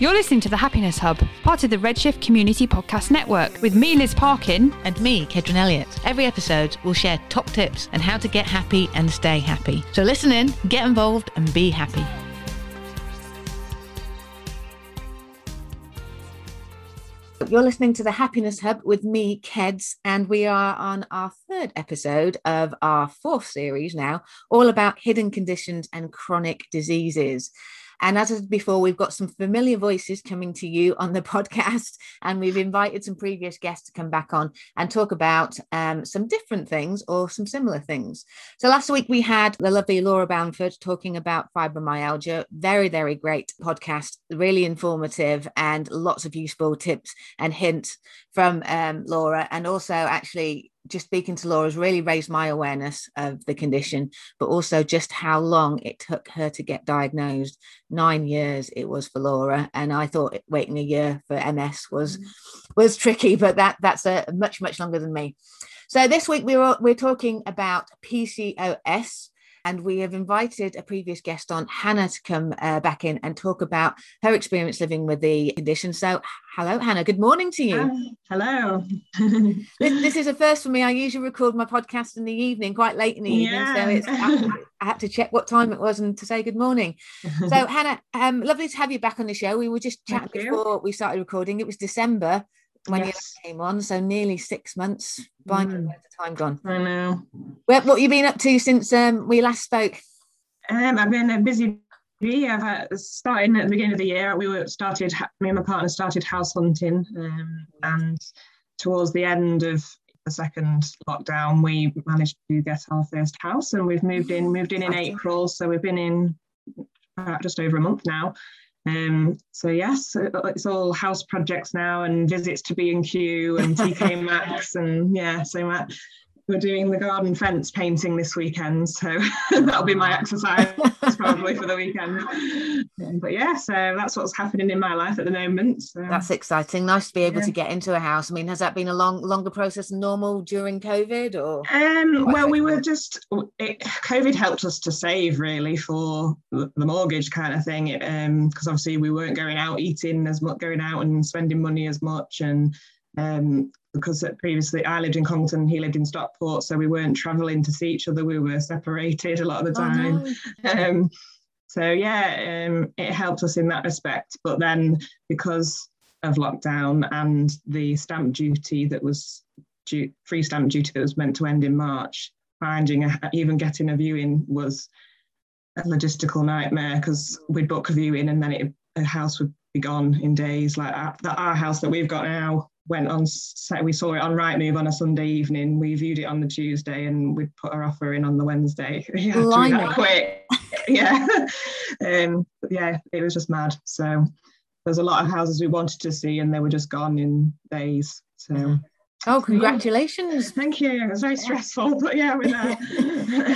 You're listening to The Happiness Hub, part of the Redshift Community Podcast Network, with me, Liz Parkin. And me, Kedron Elliott. Every episode, we'll share top tips on how to get happy and stay happy. So listen in, get involved, and be happy. You're listening to The Happiness Hub with me, Keds, and we are on our third episode of our fourth series now, all about hidden conditions and chronic diseases. And as I said before, we've got some familiar voices coming to you on the podcast, and we've invited some previous guests to come back on and talk about some different things or some similar things. So last week we had the lovely Laura Boundford talking about fibromyalgia. Very, very great podcast, really informative and lots of useful tips and hints from Laura. And also actually just speaking to Laura has really raised my awareness of the condition, but also just how long it took her to get diagnosed. 9 years it was for Laura, and I thought waiting a year for MS was tricky, but that's a much longer than me. So this week we're talking about PCOS, and we have invited a previous guest on, Hannah, to come back in and talk about her experience living with the condition. So hello, Hannah. Good morning to you. Hi. Hello. This is a first for me. I usually record my podcast in the evening, quite late in the evening. So I had to check what time it was and to say good morning. So Hannah, lovely to have you back on the show. We were just chatting before we started recording. It was December when you came on, so nearly 6 months. Blimey, where's the time gone? I know. Well, what have you been up to since we last spoke? I've been a busy bee. I've started at the beginning of the year. Me and my partner started house hunting, and towards the end of the second lockdown, we managed to get our first house, and we've moved in April. So we've been in just over a month now. So yes, it's all house projects now, and visits to B&Q and TK Maxx, and so we're doing the garden fence painting this weekend, so that'll be my exercise probably for the weekend. But so that's what's happening in my life at the moment. So. That's exciting. Nice to be able to get into a house. I mean, has that been a longer process than normal during COVID, or? COVID helped us to save really for the mortgage kind of thing, because obviously we weren't going out eating as much, going out and spending money as much, and because previously I lived in Congton, he lived in Stockport, so we weren't travelling to see each other. We were separated a lot of the time. Oh, no. It helped us in that respect. But then because of lockdown and the stamp duty that was free stamp duty that was meant to end in March, even getting a viewing was a logistical nightmare, because we'd book a viewing and then a house would be gone in days. Like our house that we've got now, we saw it on Right Move on a Sunday evening, we viewed it on the Tuesday, and we put our offer in on the Wednesday. It was just mad. So there's a lot of houses we wanted to see, and they were just gone in days. So congratulations. Thank you. It was very stressful, but we're there.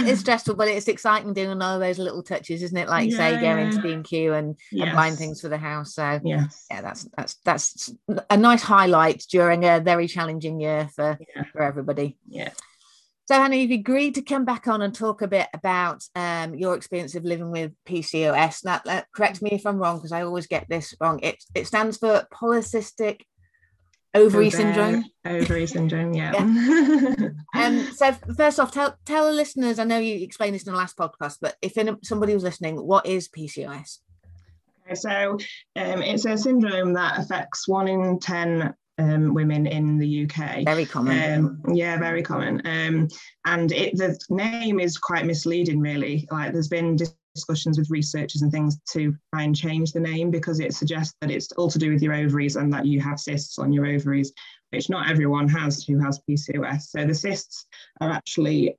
It's stressful, but it's exciting doing all those little touches, isn't it? Like you say, going to B&Q and buying things for the house. So that's a nice highlight during a very challenging year for everybody. Yeah. So Hannah, you've agreed to come back on and talk a bit about your experience of living with PCOS. Now, correct me if I'm wrong, because I always get this wrong. It stands for polycystic ovary syndrome. Ovary syndrome, So first off, tell listeners, I know you explained this in the last podcast, but if somebody was listening, what is PCOS? Okay, so it's a syndrome that affects 1 in 10 women in the UK. Very common. Very common. And the name is quite misleading, really. Like, there's been discussions with researchers and things to try and change the name, because it suggests that it's all to do with your ovaries and that you have cysts on your ovaries, which not everyone has who has PCOS. So the cysts are actually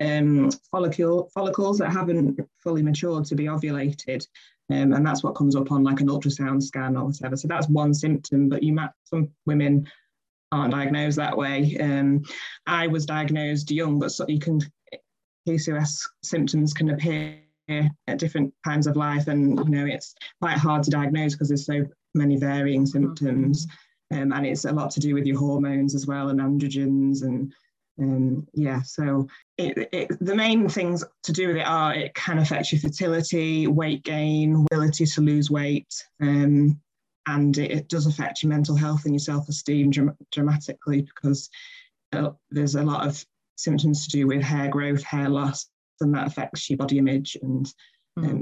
follicles that haven't fully matured to be ovulated, and that's what comes up on like an ultrasound scan or whatever. So that's one symptom, but some women aren't diagnosed that way. I was diagnosed young, but PCOS symptoms can appear at different times of life, and it's quite hard to diagnose because there's so many varying symptoms, and it's a lot to do with your hormones as well, and androgens, and so the main things to do with it are it can affect your fertility, weight gain, ability to lose weight, and it does affect your mental health and your self-esteem dramatically, because there's a lot of symptoms to do with hair growth, hair loss, and that affects your body image. And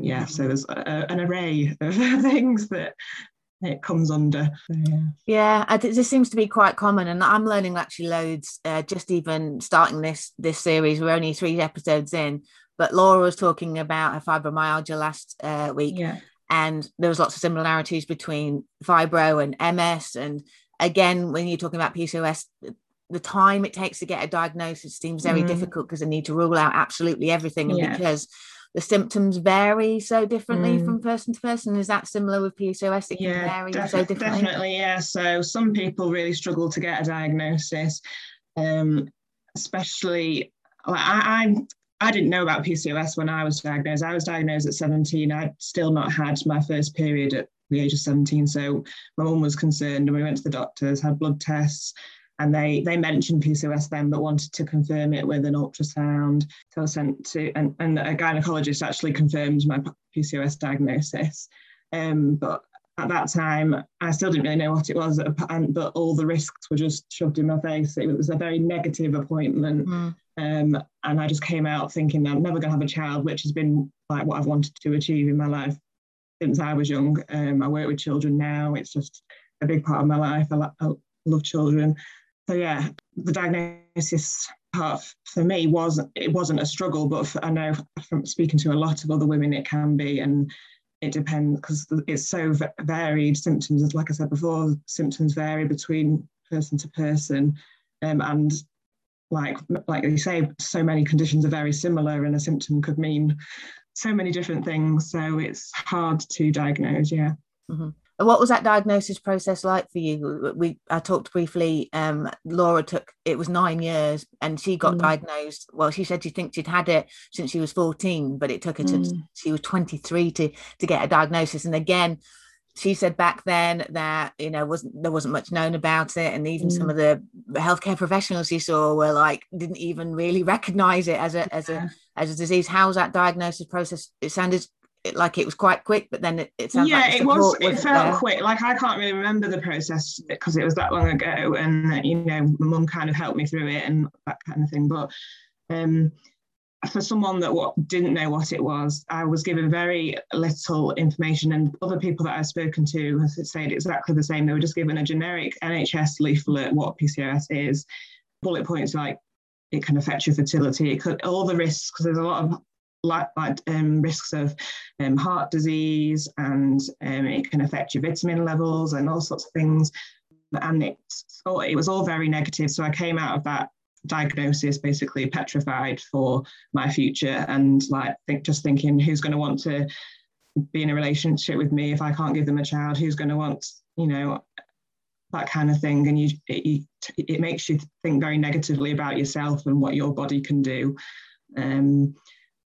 yeah, so there's an array of things that it comes under. So, yeah, this seems to be quite common, and I'm learning actually loads just even starting this series. We're only 3 episodes in, but Laura was talking about her fibromyalgia last week, and there was lots of similarities between fibro and MS. And again, when you're talking about PCOS, the time it takes to get a diagnosis seems very difficult, because they need to rule out absolutely everything, and because the symptoms vary so differently from person to person. Is that similar with PCOS? It can vary so differently? Definitely, yeah. So some people really struggle to get a diagnosis, especially like I didn't know about PCOS when I was diagnosed. I was diagnosed at 17. I'd still not had my first period at the age of 17. So my mum was concerned, and we went to the doctors, had blood tests, and they mentioned PCOS then, but wanted to confirm it with an ultrasound. So I was sent to, and a gynecologist actually confirmed my PCOS diagnosis. But at that time, I still didn't really know what it was, but all the risks were just shoved in my face. It was a very negative appointment. And I just came out thinking that I'm never going to have a child, which has been like what I've wanted to achieve in my life since I was young. I work with children now. It's just a big part of my life. I love children. So yeah, the diagnosis part for me wasn't a struggle, but I know from speaking to a lot of other women it can be, and it depends because it's so varied. Symptoms, like I said before, symptoms vary between person to person, and like you say, so many conditions are very similar, and a symptom could mean so many different things. So it's hard to diagnose. Yeah. Mm-hmm. What was that diagnosis process like for you? I talked briefly, Laura it was 9 years, and she got diagnosed. Well, she said she thinks she'd had it since she was 14, but it took her to she was 23 to get a diagnosis. And again, she said back then that, you know, there wasn't much known about it, and even some of the healthcare professionals she saw were like didn't even really recognize it as a disease. How's that diagnosis process? It sounded like it was quite quick, but then it sounds like it was. It felt quick. Like I can't really remember the process because it was that long ago, and you know, my mum kind of helped me through it and that kind of thing. But for someone that didn't know what it was, I was given very little information, and other people that I've spoken to have said exactly the same. They were just given a generic NHS leaflet what PCOS is, bullet points like it can affect your fertility, all the risks, because there's a lot of risks of heart disease, and it can affect your vitamin levels and all sorts of things. And it was all very negative. So I came out of that diagnosis basically petrified for my future, and just thinking, who's going to want to be in a relationship with me if I can't give them a child? Who's going to want, you know, that kind of thing. And it makes you think very negatively about yourself and what your body can do.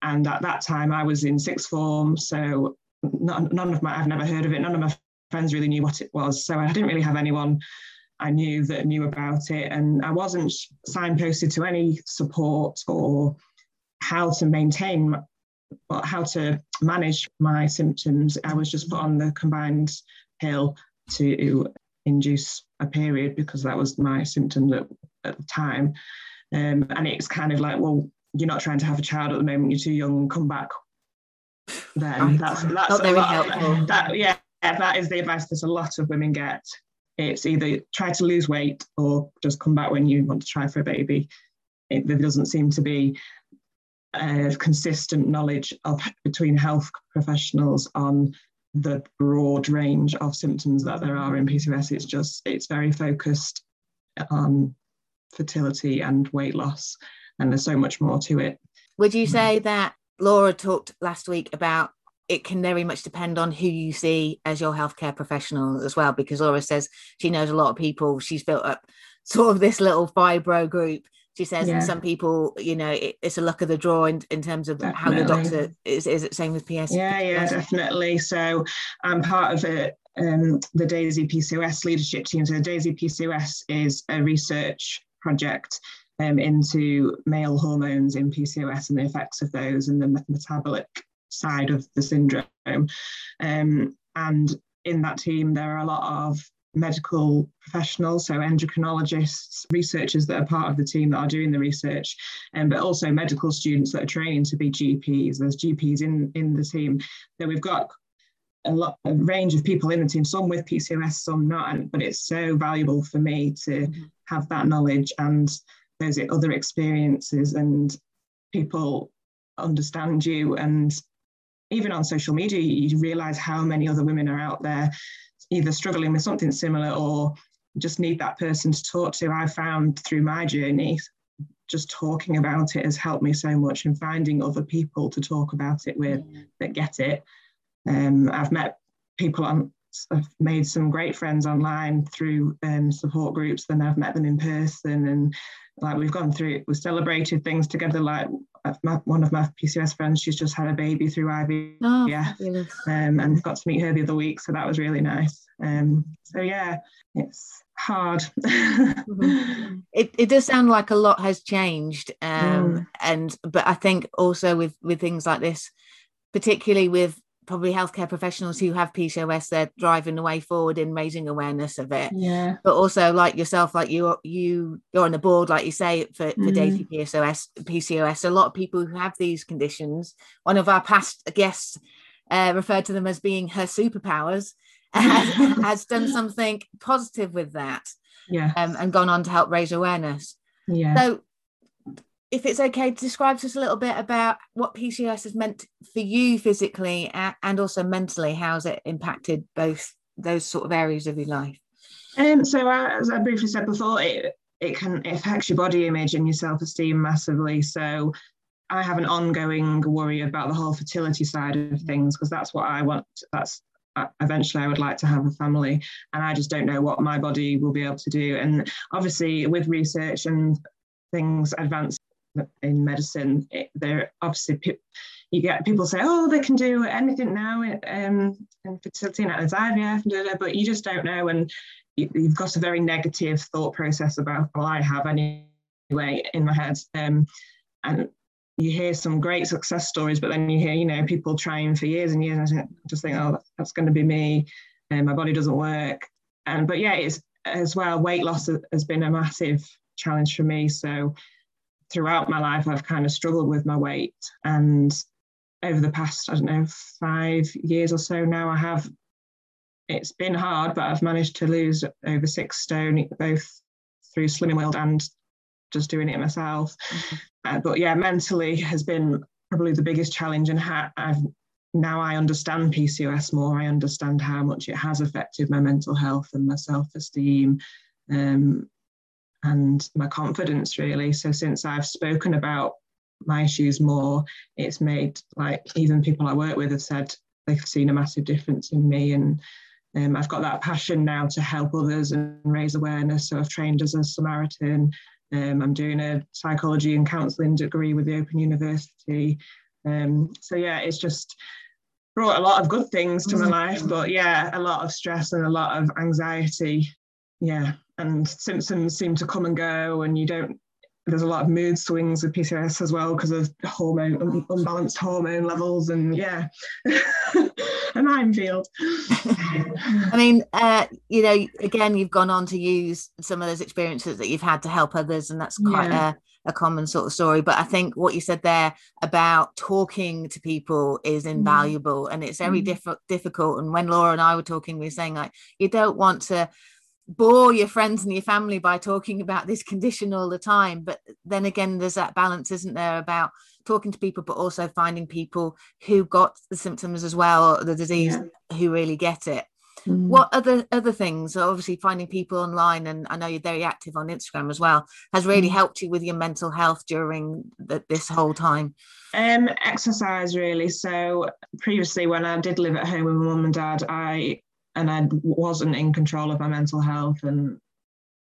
And at that time I was in sixth form, so I've never heard of it. None of my friends really knew what it was. So I didn't really have anyone I knew that knew about it. And I wasn't signposted to any support or how to manage my symptoms. I was just put on the combined pill to induce a period because that was my symptom at the time. And it's kind of like, well, you're not trying to have a child at the moment, you're too young, come back then. Right. That's a lot helpful. That is the advice that a lot of women get. It's either try to lose weight or just come back when you want to try for a baby. There doesn't seem to be consistent knowledge between health professionals on the broad range of symptoms that there are in PCOS. It's very focused on fertility and weight loss. And there's so much more to it. Would you say that Laura talked last week about it can very much depend on who you see as your healthcare professional as well? Because Laura says she knows a lot of people. She's built up sort of this little fibro group. She says, and some people, you know, it's a luck of the draw in terms of how the doctor is. Is it same with PCOS? Yeah, definitely. So I'm part of it. The Daisy PCOS leadership team. So Daisy PCOS is a research project into male hormones in PCOS and the effects of those and the metabolic side of the syndrome. And in that team, there are a lot of medical professionals, so endocrinologists, researchers that are part of the team that are doing the research, but also medical students that are training to be GPs. There's GPs in the team. So we've got a range of people in the team, some with PCOS, some not, but it's so valuable for me to have that knowledge and those other experiences, and people understand you. And even on social media, you realise how many other women are out there either struggling with something similar or just need that person to talk to. I found through my journey, just talking about it has helped me so much, and finding other people to talk about it with that get it. I've met people, I've made some great friends online through support groups, then I've met them in person, and like we've gone through, we've celebrated things together. Like one of my PCOS friends, she's just had a baby through IVF, and got to meet her the other week, so that was really nice. So yeah, it's hard. Mm-hmm. It does sound like a lot has changed, but I think also with things like this, particularly with probably healthcare professionals who have PCOS, they're driving the way forward in raising awareness of it. Yeah. But also like yourself, like you're on the board, like you say, for Daisy PCOS. A lot of people who have these conditions, one of our past guests referred to them as being her superpowers, has done something positive with that. Yeah. And gone on to help raise awareness. Yeah. So if it's okay to describe to us a little bit about what PCOS has meant for you physically and also mentally, how's it impacted both those sort of areas of your life? So as I briefly said before, it affects your body image and your self-esteem massively. So I have an ongoing worry about the whole fertility side of things, because that's what I want. That's eventually I would like to have a family, and I just don't know what my body will be able to do. And obviously with research and things advanced in medicine, they're obviously you get people say, oh, they can do anything now in fertility and IVF, but you just don't know, and you've got a very negative thought process about, well, I have anyway in my head, and you hear some great success stories, but then you hear, you know, people trying for years and years, and I just think, oh, that's going to be me, and my body doesn't work. And but yeah, it's as well, weight loss has been a massive challenge for me. So throughout my life, I've kind of struggled with my weight, and over the past, 5 years or so now, it's been hard, but I've managed to lose over 6 stone, both through Slimming World and just doing it myself. Mm-hmm. But yeah, mentally has been probably the biggest challenge, and now I understand PCOS more. I understand how much it has affected my mental health and my self-esteem, and my confidence, really. So since I've spoken about my issues more, it's made, like, even people I work with have said they've seen a massive difference in me, and I've got that passion now to help others and raise awareness. So I've trained as a Samaritan, I'm doing a psychology and counselling degree with the Open University, so yeah, it's just brought a lot of good things to my life, but yeah, a lot of stress and a lot of anxiety, yeah. And symptoms seem to come and go, and there's a lot of mood swings with PCOS as well, because of unbalanced hormone levels, and yeah, a minefield. I mean, you know, again, you've gone on to use some of those experiences that you've had to help others, and that's quite a common sort of story. But I think what you said there about talking to people is invaluable, and it's very difficult. And when Laura and I were talking, we were saying, like, you don't want to bore your friends and your family by talking about this condition all the time, but then again, there's that balance, isn't there, about talking to people but also finding people who got the symptoms as well, or the disease, who really get it. What other things, obviously finding people online, and I know you're very active on Instagram as well, has really helped you with your mental health during this whole time? Exercise, really. So previously, when I did live at home with my mum and dad, I wasn't in control of my mental health and,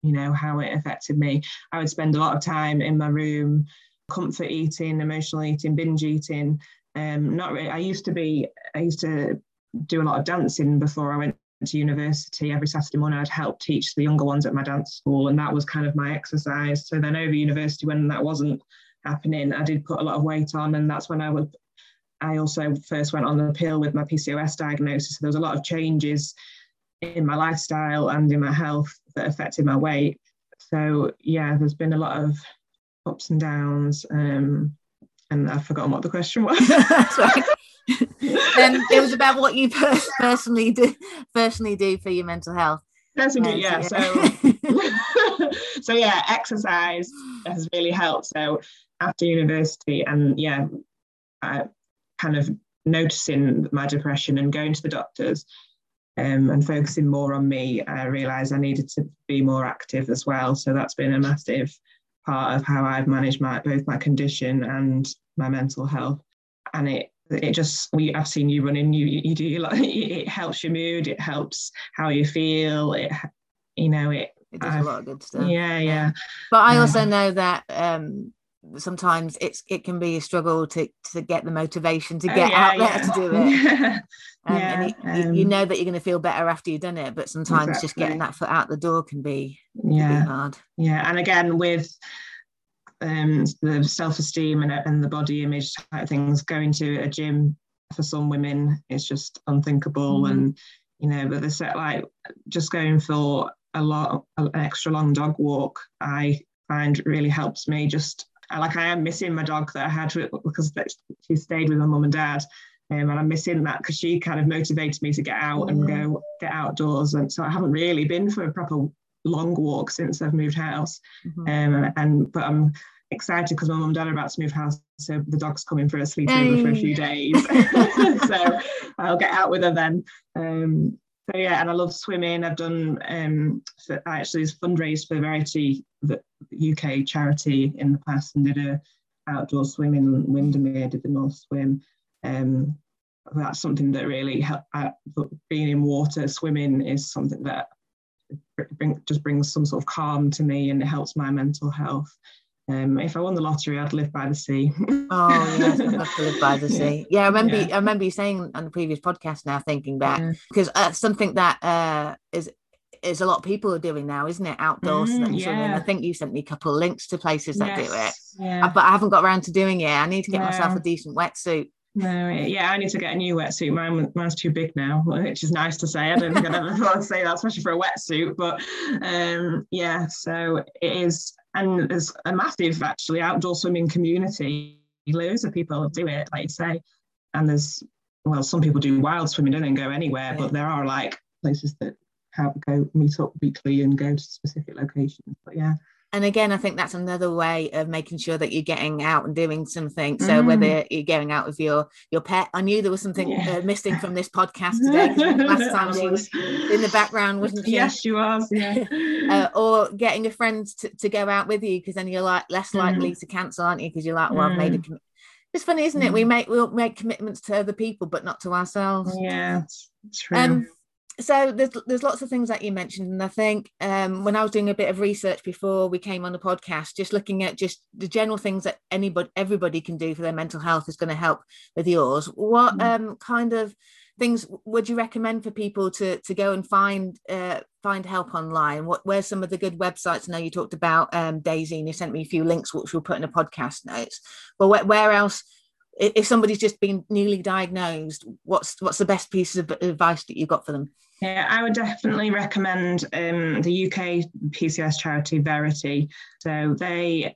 you know, how it affected me. I would spend a lot of time in my room, comfort eating, emotional eating, binge eating. Not really. I used to do a lot of dancing before I went to university. Every Saturday morning, I'd help teach the younger ones at my dance school, and that was kind of my exercise. So then over university, when that wasn't happening, I did put a lot of weight on, and that's when I would I also first went on the pill with my PCOS diagnosis. So there was a lot of changes in my lifestyle and in my health that affected my weight. So yeah, there's been a lot of ups and downs. And I've forgotten what the question was. It was about what you personally do for your mental health. Personally, yeah. So yeah, exercise has really helped. So after university, and yeah, I kind of noticing my depression and going to the doctors and focusing more on me, I realised I needed to be more active as well. So that's been a massive part of how I've managed both my condition and my mental health. And I've seen you running, you do, like, it helps your mood, it helps how you feel, it does a lot of good stuff. Yeah. But I also know that sometimes it can be a struggle to get the motivation to get out there to do it. And you know that you're going to feel better after you've done it, but sometimes just getting that foot out the door can be hard. Yeah, and again with the self-esteem and the body image type things, going to a gym for some women is just unthinkable. Mm-hmm. And but they said, like, just going for an extra long dog walk, I find really helps me. I am missing my dog that I had because she stayed with my mum and dad, and I'm missing that because she kind of motivated me to get out and go get outdoors. And so I haven't really been for a proper long walk since I've moved house. Mm-hmm. But I'm excited because my mum and dad are about to move house, so the dog's coming for a sleepover for a few days. So I'll get out with her then. So yeah, and I love swimming. I've done I actually fundraised for Verity, the UK charity, in the past, and did a outdoor swim in Windermere, did the North Swim. That's something that really helped. Being in water, swimming is something that brings some sort of calm to me, and it helps my mental health. If I won the lottery, I'd live by the sea. Oh yes, I'd love to live by the sea. Yeah, I remember you saying on the previous podcast. Now thinking back, because something that is a lot of people are doing now, isn't it? Outdoor swimming. I think you sent me a couple of links to places that do it, but I haven't got around to doing it. I need to get myself a decent wetsuit. No, I need to get a new wetsuit. Mine's too big now, which is nice to say. I don't think I'd ever thought to say that, especially for a wetsuit. But so it is. And there's a massive, actually, outdoor swimming community. Loads of people do it, like you say. And there's, some people do wild swimming, don't go anywhere, but there are, like, places that meet up weekly and go to specific locations. But yeah. And again, I think that's another way of making sure that you're getting out and doing something. So whether you're going out with your pet, I knew there was something missing from this podcast today. Last time she was in the background, wasn't she? Yes, she was. Yeah. Or getting a friend to go out with you, because then you're like less likely to cancel, aren't you? Because you're like, I've made a commitment. It's funny, isn't it? We'll make commitments to other people, but not to ourselves. Yeah, true. So there's lots of things that you mentioned, and I think when I was doing a bit of research before we came on the podcast, just looking at just the general things that everybody can do for their mental health is going to help with yours. What kind of things would you recommend for people to go and find help online? Where's some of the good websites? I know you talked about Daisy, and you sent me a few links, which we'll put in the podcast notes. But where else? If somebody's just been newly diagnosed, what's the best piece of advice that you've got for them? Yeah, I would definitely recommend the UK PCOS charity Verity. So they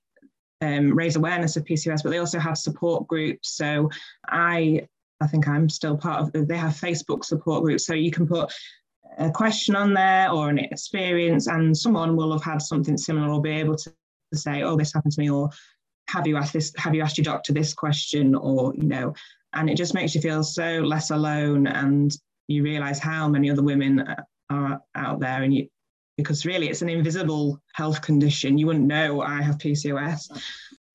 raise awareness of PCOS, but they also have support groups. So I think I'm still part of they have Facebook support groups. So you can put a question on there or an experience, and someone will have had something similar or be able to say, oh, this happened to me, or have you asked your doctor this question, or and it just makes you feel so less alone, and you realize how many other women are out there, and because really it's an invisible health condition. You wouldn't know I have PCOS,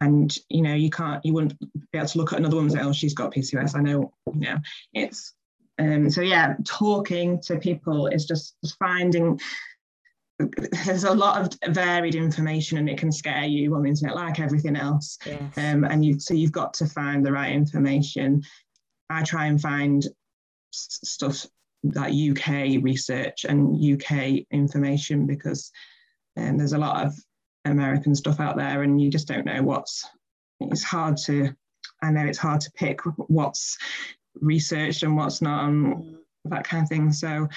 and you wouldn't be able to look at another woman and say, oh, she's got PCOS. I know, it's so yeah, talking to people is just finding. There's a lot of varied information, and it can scare you on the internet, like everything else. Yes. So you've got to find the right information. I try and find stuff like UK research and UK information, because there's a lot of American stuff out there, and you just don't know it's hard to I know it's hard to pick what's researched and what's not and that kind of thing. So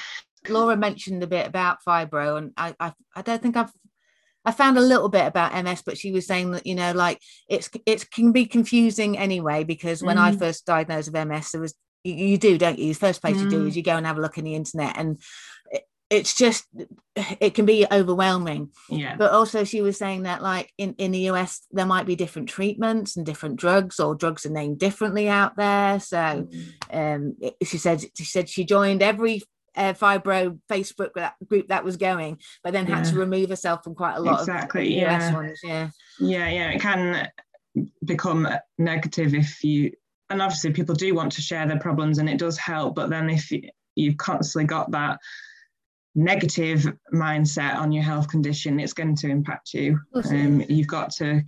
Laura mentioned a bit about fibro, and I don't think I found a little bit about MS, but she was saying that, you know, like it can be confusing anyway, because when I first diagnosed with MS, there was, you do, don't you? The first place you do is you go and have a look in the internet, and it's just, it can be overwhelming. Yeah. But also she was saying that, like, in the US, there might be different treatments and different drugs, or drugs are named differently out there. So she said she joined every fibro Facebook group that was going, but then had to remove herself from quite a lot of US ones. Yeah, it can become negative if you, and obviously people do want to share their problems and it does help, but then if you've constantly got that negative mindset on your health condition, it's going to impact you. You've got to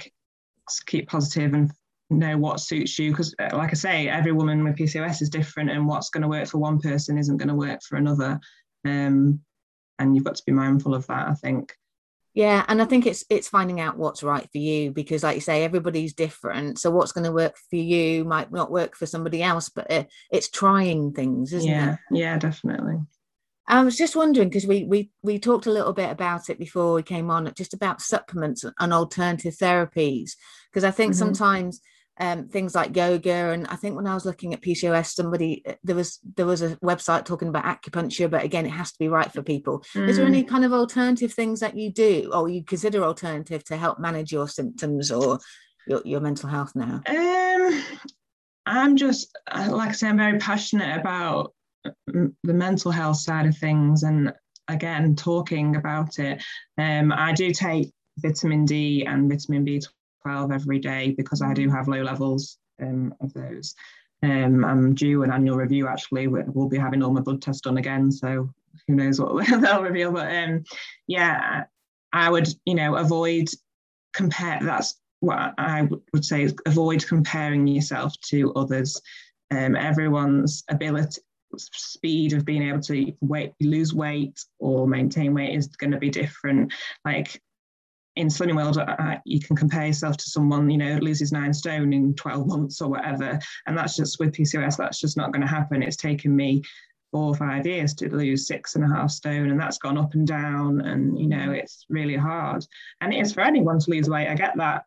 keep positive and know what suits you, because like I say, every woman with PCOS is different, and what's going to work for one person isn't going to work for another, and you've got to be mindful of that, I think. Yeah, and I think it's finding out what's right for you, because like you say, everybody's different, so what's going to work for you might not work for somebody else, but it's trying things, isn't it? Yeah, definitely. I was just wondering, because we talked a little bit about it before we came on, just about supplements and alternative therapies, because I think sometimes things like yoga, and I think when I was looking at PCOS, somebody, there was a website talking about acupuncture, but again, it has to be right for people. Is there any kind of alternative things that you do, or you consider alternative, to help manage your symptoms or your mental health now? I'm just, like I say, I'm very passionate about the mental health side of things, and again, talking about it. I do take vitamin D and vitamin B12 every day, because I do have low levels of those. I'm due an annual review, actually. We'll be having all my blood tests done again, so who knows what they'll reveal. But I would, avoid compare. That's what I would say, is avoid comparing yourself to others. Everyone's speed of being able to lose weight or maintain weight is going to be different. Like in Slimming World, you can compare yourself to someone, loses 9 stone in 12 months or whatever. And that's just, with PCOS, that's just not going to happen. It's taken me 4 or 5 years to lose 6.5 stone, and that's gone up and down. And, it's really hard. And it is for anyone to lose weight. I get that.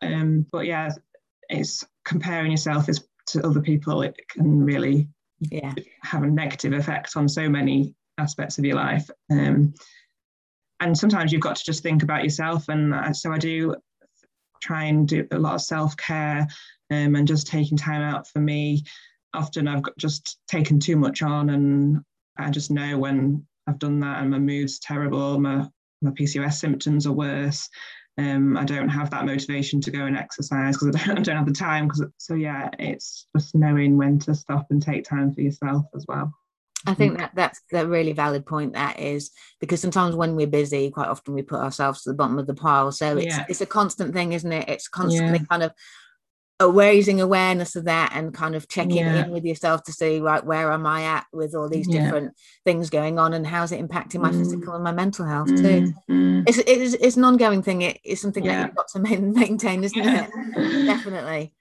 But yeah, it's comparing yourself to other people. It can really have a negative effect on so many aspects of your life. And sometimes you've got to just think about yourself. And so I do try and do a lot of self-care, and just taking time out for me. Often I've just taken too much on, and I just know when I've done that, and my mood's terrible, my PCOS symptoms are worse. I don't have that motivation to go and exercise, because I don't have the time. It's just knowing when to stop and take time for yourself as well. I think that's a really valid point, that is, because sometimes when we're busy, quite often we put ourselves to the bottom of the pile. So it's a constant thing, isn't it? It's constantly kind of raising awareness of that, and kind of checking in with yourself to see, right, where am I at with all these different things going on, and how's it impacting my physical and my mental health too. It's an ongoing thing. It is something that you've got to maintain, isn't it? Definitely.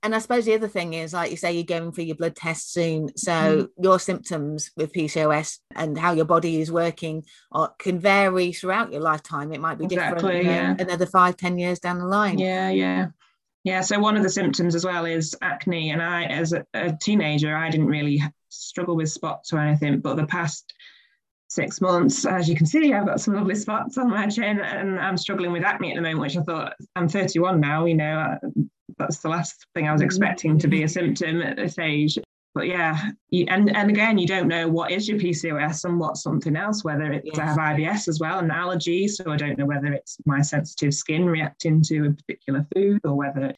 And I suppose the other thing is, like you say, you're going for your blood test soon, so your symptoms with PCOS and how your body is working can vary throughout your lifetime. It might be different another 5-10 years down the line. So one of the symptoms as well is acne, and I, as a teenager, I didn't really struggle with spots or anything, but the past 6 months, as you can see, I've got some lovely spots on my chin, and I'm struggling with acne at the moment, which I thought, I'm 31 now, that's the last thing I was expecting to be a symptom at this age. But and again, you don't know what is your PCOS and what's something else, whether it's I have IBS as well, and allergy, so I don't know whether it's my sensitive skin reacting to a particular food, or whether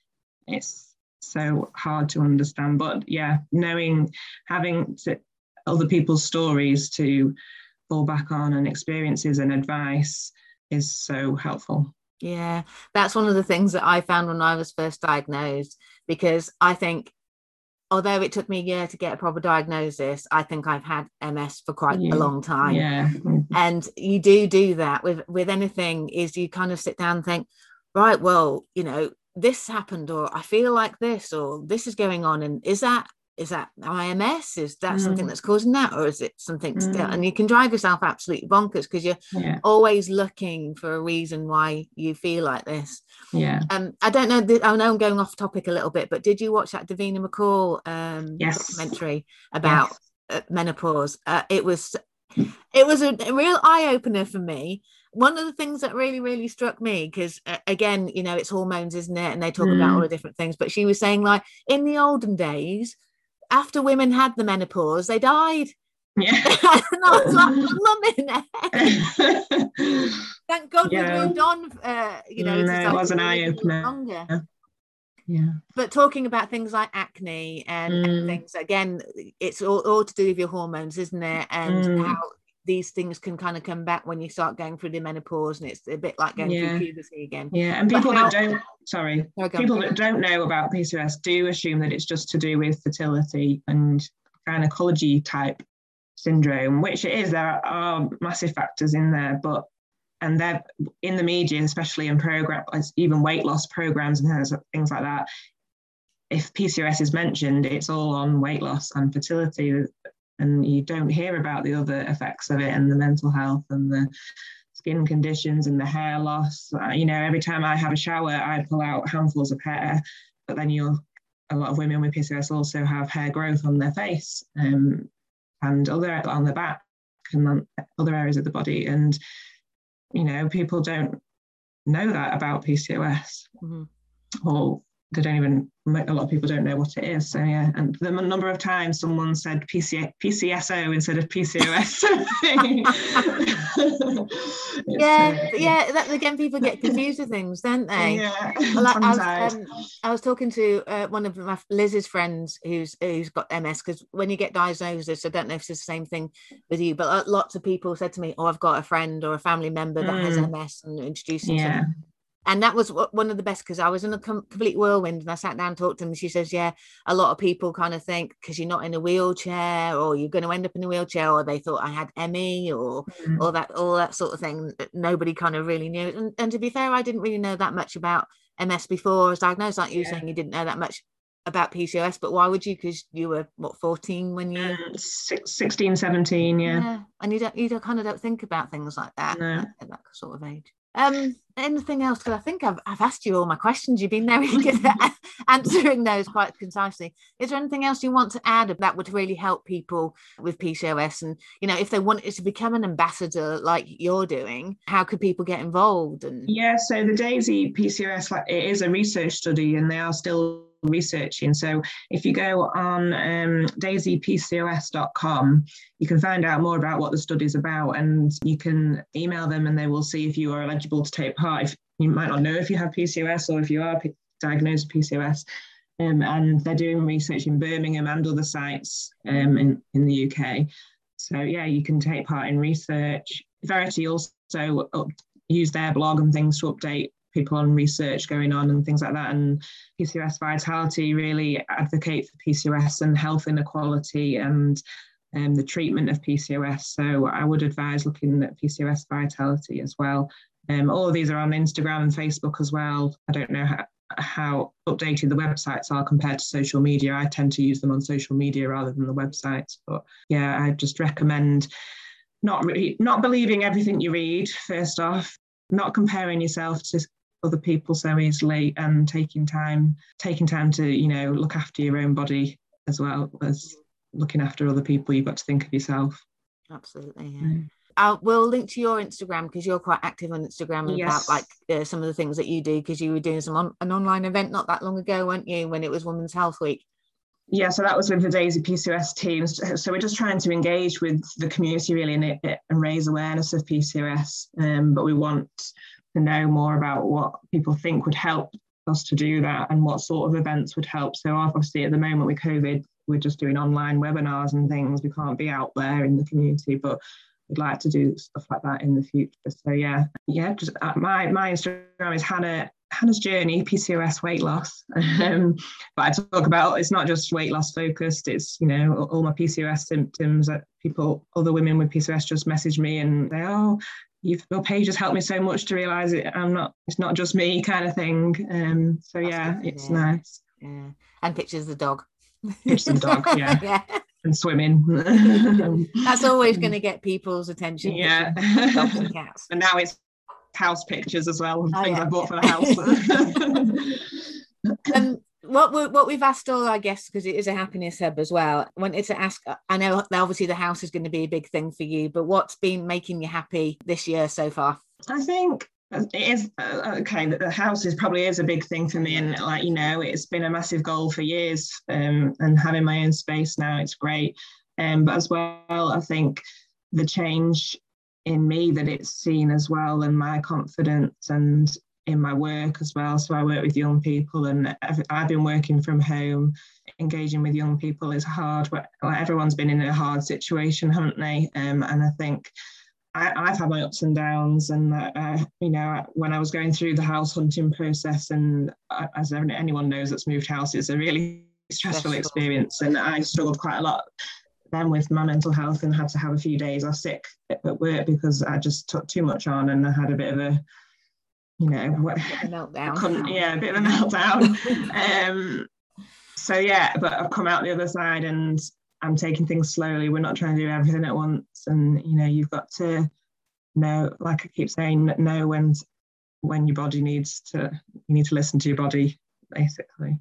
it's so hard to understand. But knowing, having other people's stories to fall back on, and experiences and advice, is so helpful. Yeah, that's one of the things that I found when I was first diagnosed, because I think, although it took me a year to get a proper diagnosis, I think I've had MS for quite a long time. Yeah. And you do that with anything, is you kind of sit down and think, right, well, this happened, or I feel like this, or this is going on, and is that IMS? Is that something that's causing that, or is it something still? And you can drive yourself absolutely bonkers because you're always looking for a reason why you feel like this. I don't know. I know I'm going off topic a little bit, but did you watch that Davina McCall documentary about menopause? It was a real eye-opener for me. One of the things that really, really struck me, because again, you know, it's hormones, isn't it? And they talk about all the different things, but she was saying, like, in the olden days, after women had the menopause, they died. And I was like, "Mum, in there." Thank God we moved on. It was an eye opener. Yeah. But talking about things like acne and things, again, it's all to do with your hormones, isn't it? And how these things can kind of come back when you start going through the menopause, and it's a bit like going through puberty again. And people that don't know about PCOS do assume that it's just to do with fertility and gynecology type syndrome, which it is. There are massive factors in there, and they're in the media, especially in programs, even weight loss programs and things like that. If PCOS is mentioned, it's all on weight loss and fertility, and you don't hear about the other effects of it, and the mental health and the skin conditions and the hair loss. You know, every time I have a shower, I pull out handfuls of hair, but then a lot of women with PCOS also have hair growth on their face and other on the back and on other areas of the body. And, you know, people don't know that about PCOS, or they don't even, a lot of people don't know what it is. So yeah, and the number of times someone said PCSO instead of PCOS. That, again, people get confused with things, don't they? I was talking to one of my Liz's friends who's got MS, because when you get diagnosed, I don't know if it's the same thing with you, but lots of people said to me, "Oh, I've got a friend or a family member that has MS," and introducing them. And that was one of the best, because I was in a complete whirlwind, and I sat down and talked to them, and she says, a lot of people kind of think because you're not in a wheelchair, or you're going to end up in a wheelchair, or they thought I had ME, or all that sort of thing. Nobody kind of really knew. And to be fair, I didn't really know that much about MS before I was diagnosed. Like you were saying, you didn't know that much about PCOS, but why would you? Because you were, what, 14 when you... 16, 17, yeah. And you don't kind of don't think about things like that at that sort of age. Anything else? Because I think I've asked you all my questions. You've been very good at answering those quite concisely. Is there anything else you want to add that would really help people with PCOS? And, you know, if they wanted to become an ambassador like you're doing, how could people get involved? And so the DAISY PCOS, it is a research study, and they are still researching. So if you go on daisy-pcos.com, you can find out more about what the study's about, and you can email them and they will see if you are eligible to take part. If you might not know if you have PCOS, or if you are diagnosed with PCOS, and they're doing research in Birmingham and other sites in the UK. So yeah, you can take part in research. Verity also use their blog and things to update people on research going on and things like that. And PCOS Vitality really advocate for PCOS and health inequality and the treatment of PCOS. So I would advise looking at PCOS Vitality as well. All of these are on Instagram and Facebook as well. I don't know how updated the websites are compared to social media. I tend to use them on social media rather than the websites. But yeah, I just recommend not believing everything you read, first off, not comparing yourself to other people so easily, and taking time to, you know, look after your own body as well as looking after other people. You've got to think of yourself. Absolutely. We'll link to your Instagram, because you're quite active on Instagram about like some of the things that you do, because you were doing an online event not that long ago, weren't you, when it was Women's Health Week? Yeah, so that was with the DAISY PCOS teams. So we're just trying to engage with the community really and raise awareness of PCOS. But we want to know more about what people think would help us to do that, and what sort of events would help. So obviously at the moment with COVID, we're just doing online webinars and things. We can't be out there in the community, but we'd like to do stuff like that in the future. So yeah. Just my Instagram is Hannah's Journey PCOS Weight Loss, but I talk about, it's not just weight loss focused, it's, you know, all my PCOS symptoms. That other women with PCOS just message me and they, your page has helped me so much to realise it. It's not just me kind of thing. So that's yeah, it's nice. Yeah. And pictures of the dog. Pictures of the dog, yeah. Yeah. And swimming. That's always going to get people's attention. Yeah. Dogs and cats. And now it's house pictures as well, things I bought for the house. What we've asked all our guests, because it is a happiness hub as well, I wanted to ask, I know obviously the house is going to be a big thing for you, but what's been making you happy this year so far? I think it is, okay, the house is probably a big thing for me, and like, you know, it's been a massive goal for years, and having my own space now, it's great. But as well, I think the change in me that it's seen as well, and my confidence and in my work as well. So I work with young people, and I've been working from home. Engaging with young people is hard, but like, everyone's been in a hard situation, haven't they? And I think I've had my ups and downs, and you know, when I was going through the house hunting process, and as anyone knows that's moved house, it's a really stressful experience, and I struggled quite a lot then with my mental health, and had to have a few days off sick at work because I just took too much on, and I had a bit of a, you know, meltdown. Yeah, a bit of a meltdown. So yeah, but I've come out the other side, and I'm taking things slowly. We're not trying to do everything at once, and you know, you've got to know, like I keep saying, know when your body needs to. You need to listen to your body, basically.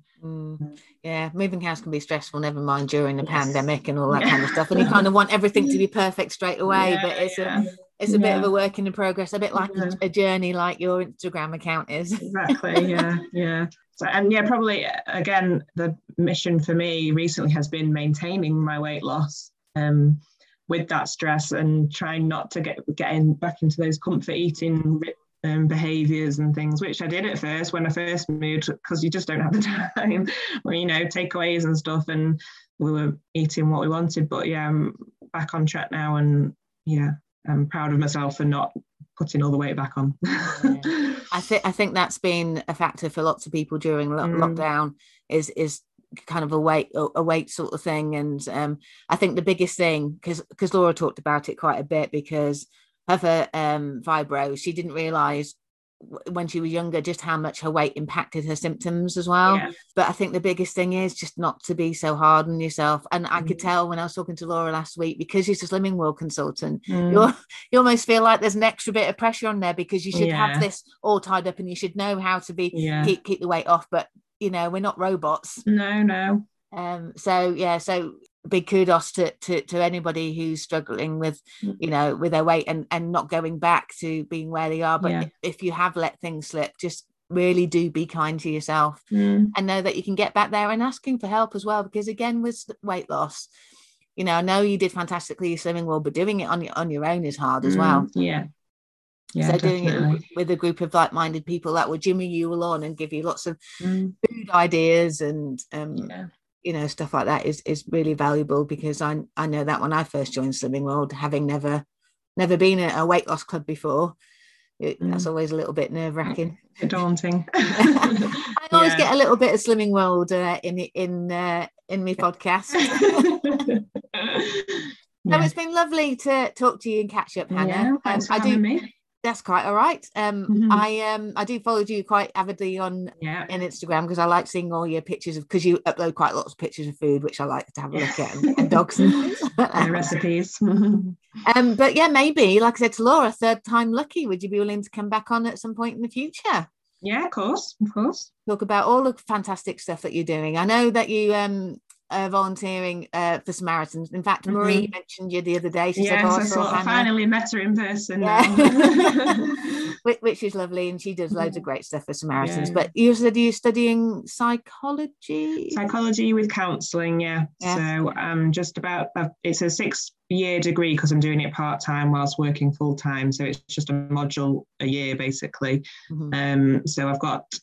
Yeah, moving house can be stressful, never mind during the pandemic and all that kind of stuff, and you kind of want everything to be perfect straight away, but it's a bit of a work in progress, a bit like a journey, like your Instagram account is. Exactly, yeah. So, and yeah, probably, again, the mission for me recently has been maintaining my weight loss with that stress, and trying not to get back into those comfort eating behaviours and things, which I did at first when I first moved, because you just don't have the time, or, you know, takeaways and stuff, and we were eating what we wanted. But yeah, I'm back on track now, and yeah, I'm proud of myself for not putting all the weight back on. I think that's been a factor for lots of people during lockdown, is kind of a weight sort of thing. And I think the biggest thing, because Laura talked about it quite a bit, because of her fibro, she didn't realise when she was younger just how much her weight impacted her symptoms as well. But I think the biggest thing is just not to be so hard on yourself, and I could tell when I was talking to Laura last week, because she's a Slimming World consultant, you almost feel like there's an extra bit of pressure on there, because you should have this all tied up, and you should know how to be keep the weight off, but you know, we're not robots. No So big kudos to anybody who's struggling with, you know, with their weight, and not going back to being where they are. But if you have let things slip, just really do be kind to yourself, and know that you can get back there, and asking for help as well, because again, with weight loss, you know, I know you did fantastically Slimming World, but doing it on your own is hard as well. So doing it with a group of like-minded people that will jimmy you along and give you lots of food ideas and you know, stuff like that is really valuable, because I know that when I first joined Slimming World, having never been at a weight loss club before, that's always a little bit nerve-wracking. Daunting. I always get a little bit of Slimming World in my podcast. So it's been lovely to talk to you and catch up, Hannah. Thanks for having me. That's quite all right. I do follow you quite avidly on Instagram, because I like seeing all your pictures, because you upload quite lots of pictures of food, which I like to have a look at, and dogs and recipes. But yeah, maybe, like I said to Laura, third time lucky, would you be willing to come back on at some point in the future? Yeah, of course. Talk about all the fantastic stuff that you're doing. I know that you volunteering for Samaritans. In fact, Marie mentioned you the other day. She said, "Oh, so I finally met her in person." Which is lovely, and she does loads of great stuff for Samaritans. But you said you're studying psychology with counselling. So I'm just about. It's a 6-year degree, because I'm doing it part time whilst working full time. So it's just a module a year, basically. So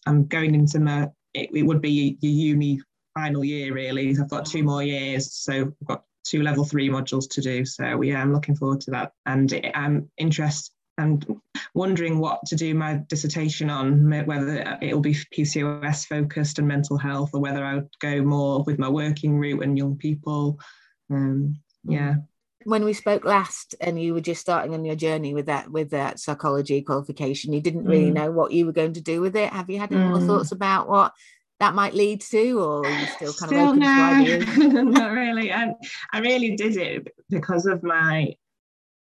I'm going into my. It would be your uni final year, really. I've got 2 more years, so I've got 2 level 3 modules to do, so I'm looking forward to that, and I'm wondering what to do my dissertation on, whether it will be PCOS focused and mental health, or whether I would go more with my working route and young people. when we spoke last and you were just starting on your journey with that psychology qualification, you didn't really know what you were going to do with it. Have you had any more thoughts about what that might lead to, or are you still open to ideas? Not really. I really did it because of my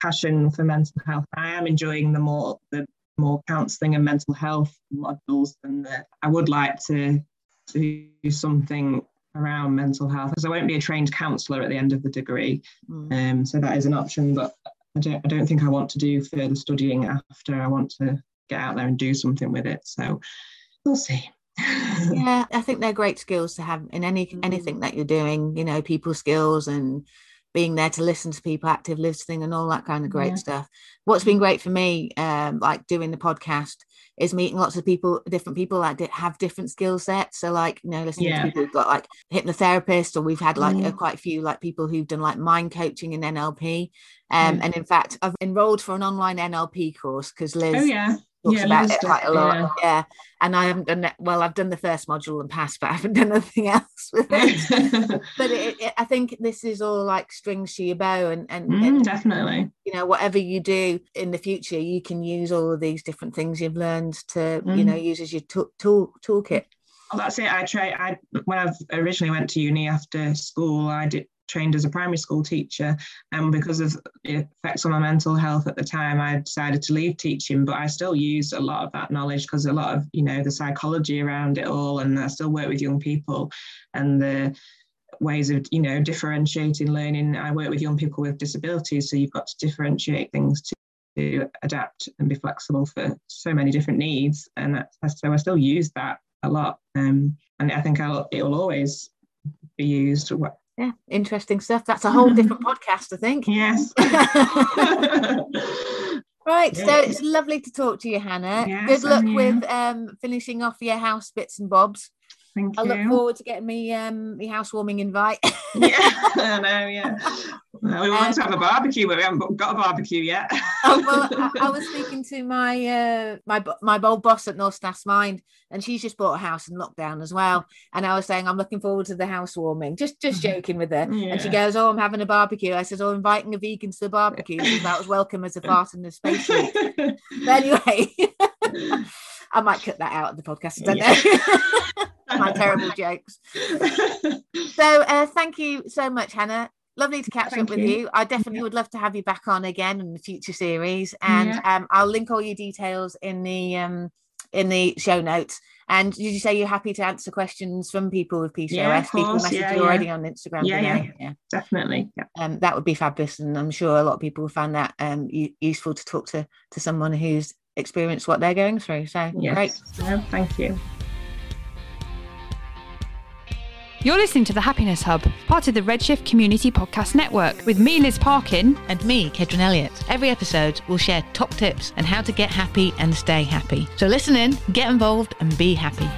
passion for mental health. I am enjoying the more counselling and mental health modules than that. I would like to do something around mental health, because I won't be a trained counsellor at the end of the degree, so that is an option, but I don't think I want to do further studying after. I want to get out there and do something with it, so we'll see. Yeah, I think they're great skills to have in anything that you're doing, you know, people skills and being there to listen to people, active listening and all that kind of great stuff. What's been great for me, like doing the podcast, is meeting lots of people, different people that have different skill sets. So like, you know, listening to people who've got like hypnotherapists, or we've had like quite a few like people who've done like mind coaching and NLP. And in fact, I've enrolled for an online NLP course because Liz talks about it quite a lot. Yeah. And I haven't done that. Well, I've done the first module and passed, but I haven't done anything else with it. But I think this is all like strings to your bow, and definitely, you know, whatever you do in the future, you can use all of these different things you've learned to, you know, use as your toolkit. Well, that's it. When I originally went to uni after school, I trained as a primary school teacher, and because of the effects on my mental health at the time, I decided to leave teaching, but I still use a lot of that knowledge, because a lot of, you know, the psychology around it all, and I still work with young people and the ways of, you know, differentiating learning. I work with young people with disabilities, so you've got to differentiate things to adapt and be flexible for so many different needs, and so I still use that a lot, and I think it will always be used. Yeah, interesting stuff. That's a whole different podcast, I think. Yes. Right, so it's lovely to talk to you, Hannah. Yes, good luck with finishing off your house bits and bobs. Thank you. I look forward to getting me the housewarming invite. We want to have a barbecue, but we haven't got a barbecue yet. I was speaking to my old boss at North Staffs Mind, and she's just bought a house in lockdown as well, and I was saying I'm looking forward to the housewarming, just joking with her, and she goes, oh, I'm having a barbecue. I said, oh, I'm inviting a vegan to the barbecue, because that was welcome as a fart in the spacesuit. But anyway, I might cut that out of the podcast, I don't know. My terrible jokes. So thank you so much, Hannah. Lovely to catch up with you. I definitely would love to have you back on again in the future series, and I'll link all your details in the show notes. And did you say you're happy to answer questions from people with PCOS? Yeah, of course. People message you already on Instagram. Yeah, definitely. Yeah. That would be fabulous, and I'm sure a lot of people will find that useful to talk to someone who's experienced what they're going through. So great. Yeah, thank you. You're listening to The Happiness Hub, part of the Redshift Community Podcast Network, with me, Liz Parkin. And me, Kedron Elliott. Every episode, we'll share top tips on how to get happy and stay happy. So listen in, get involved, and be happy.